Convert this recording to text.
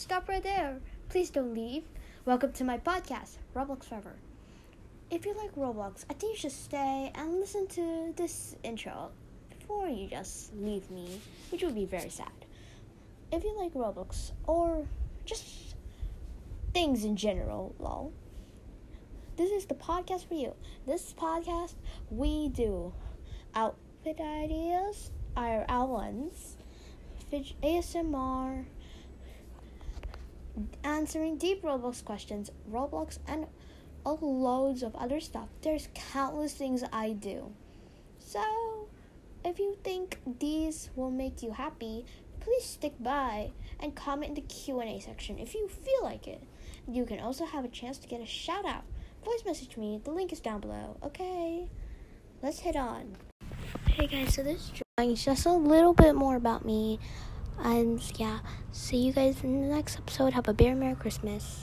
Stop right there. Please don't leave. Welcome to my podcast, Roblox Forever. If you like Roblox, I think you should stay and listen to this intro before you just leave me, which would be very sad. If you like Roblox or just things in general, lol, this is the podcast for you. This podcast, we do outfit ideas, our outlines, ASMR, answering deep Roblox questions, Roblox, and loads of other stuff. There's countless things I do. So, if you think these will make you happy, please stick by and comment in the Q&A section if you feel like it. You can also have a chance to get a shout out. Voice message me. The link is down below. Okay, let's head on. Hey guys, so this drawing is just a little bit more about me. And yeah, see you guys in the next episode. Have a very Merry Christmas.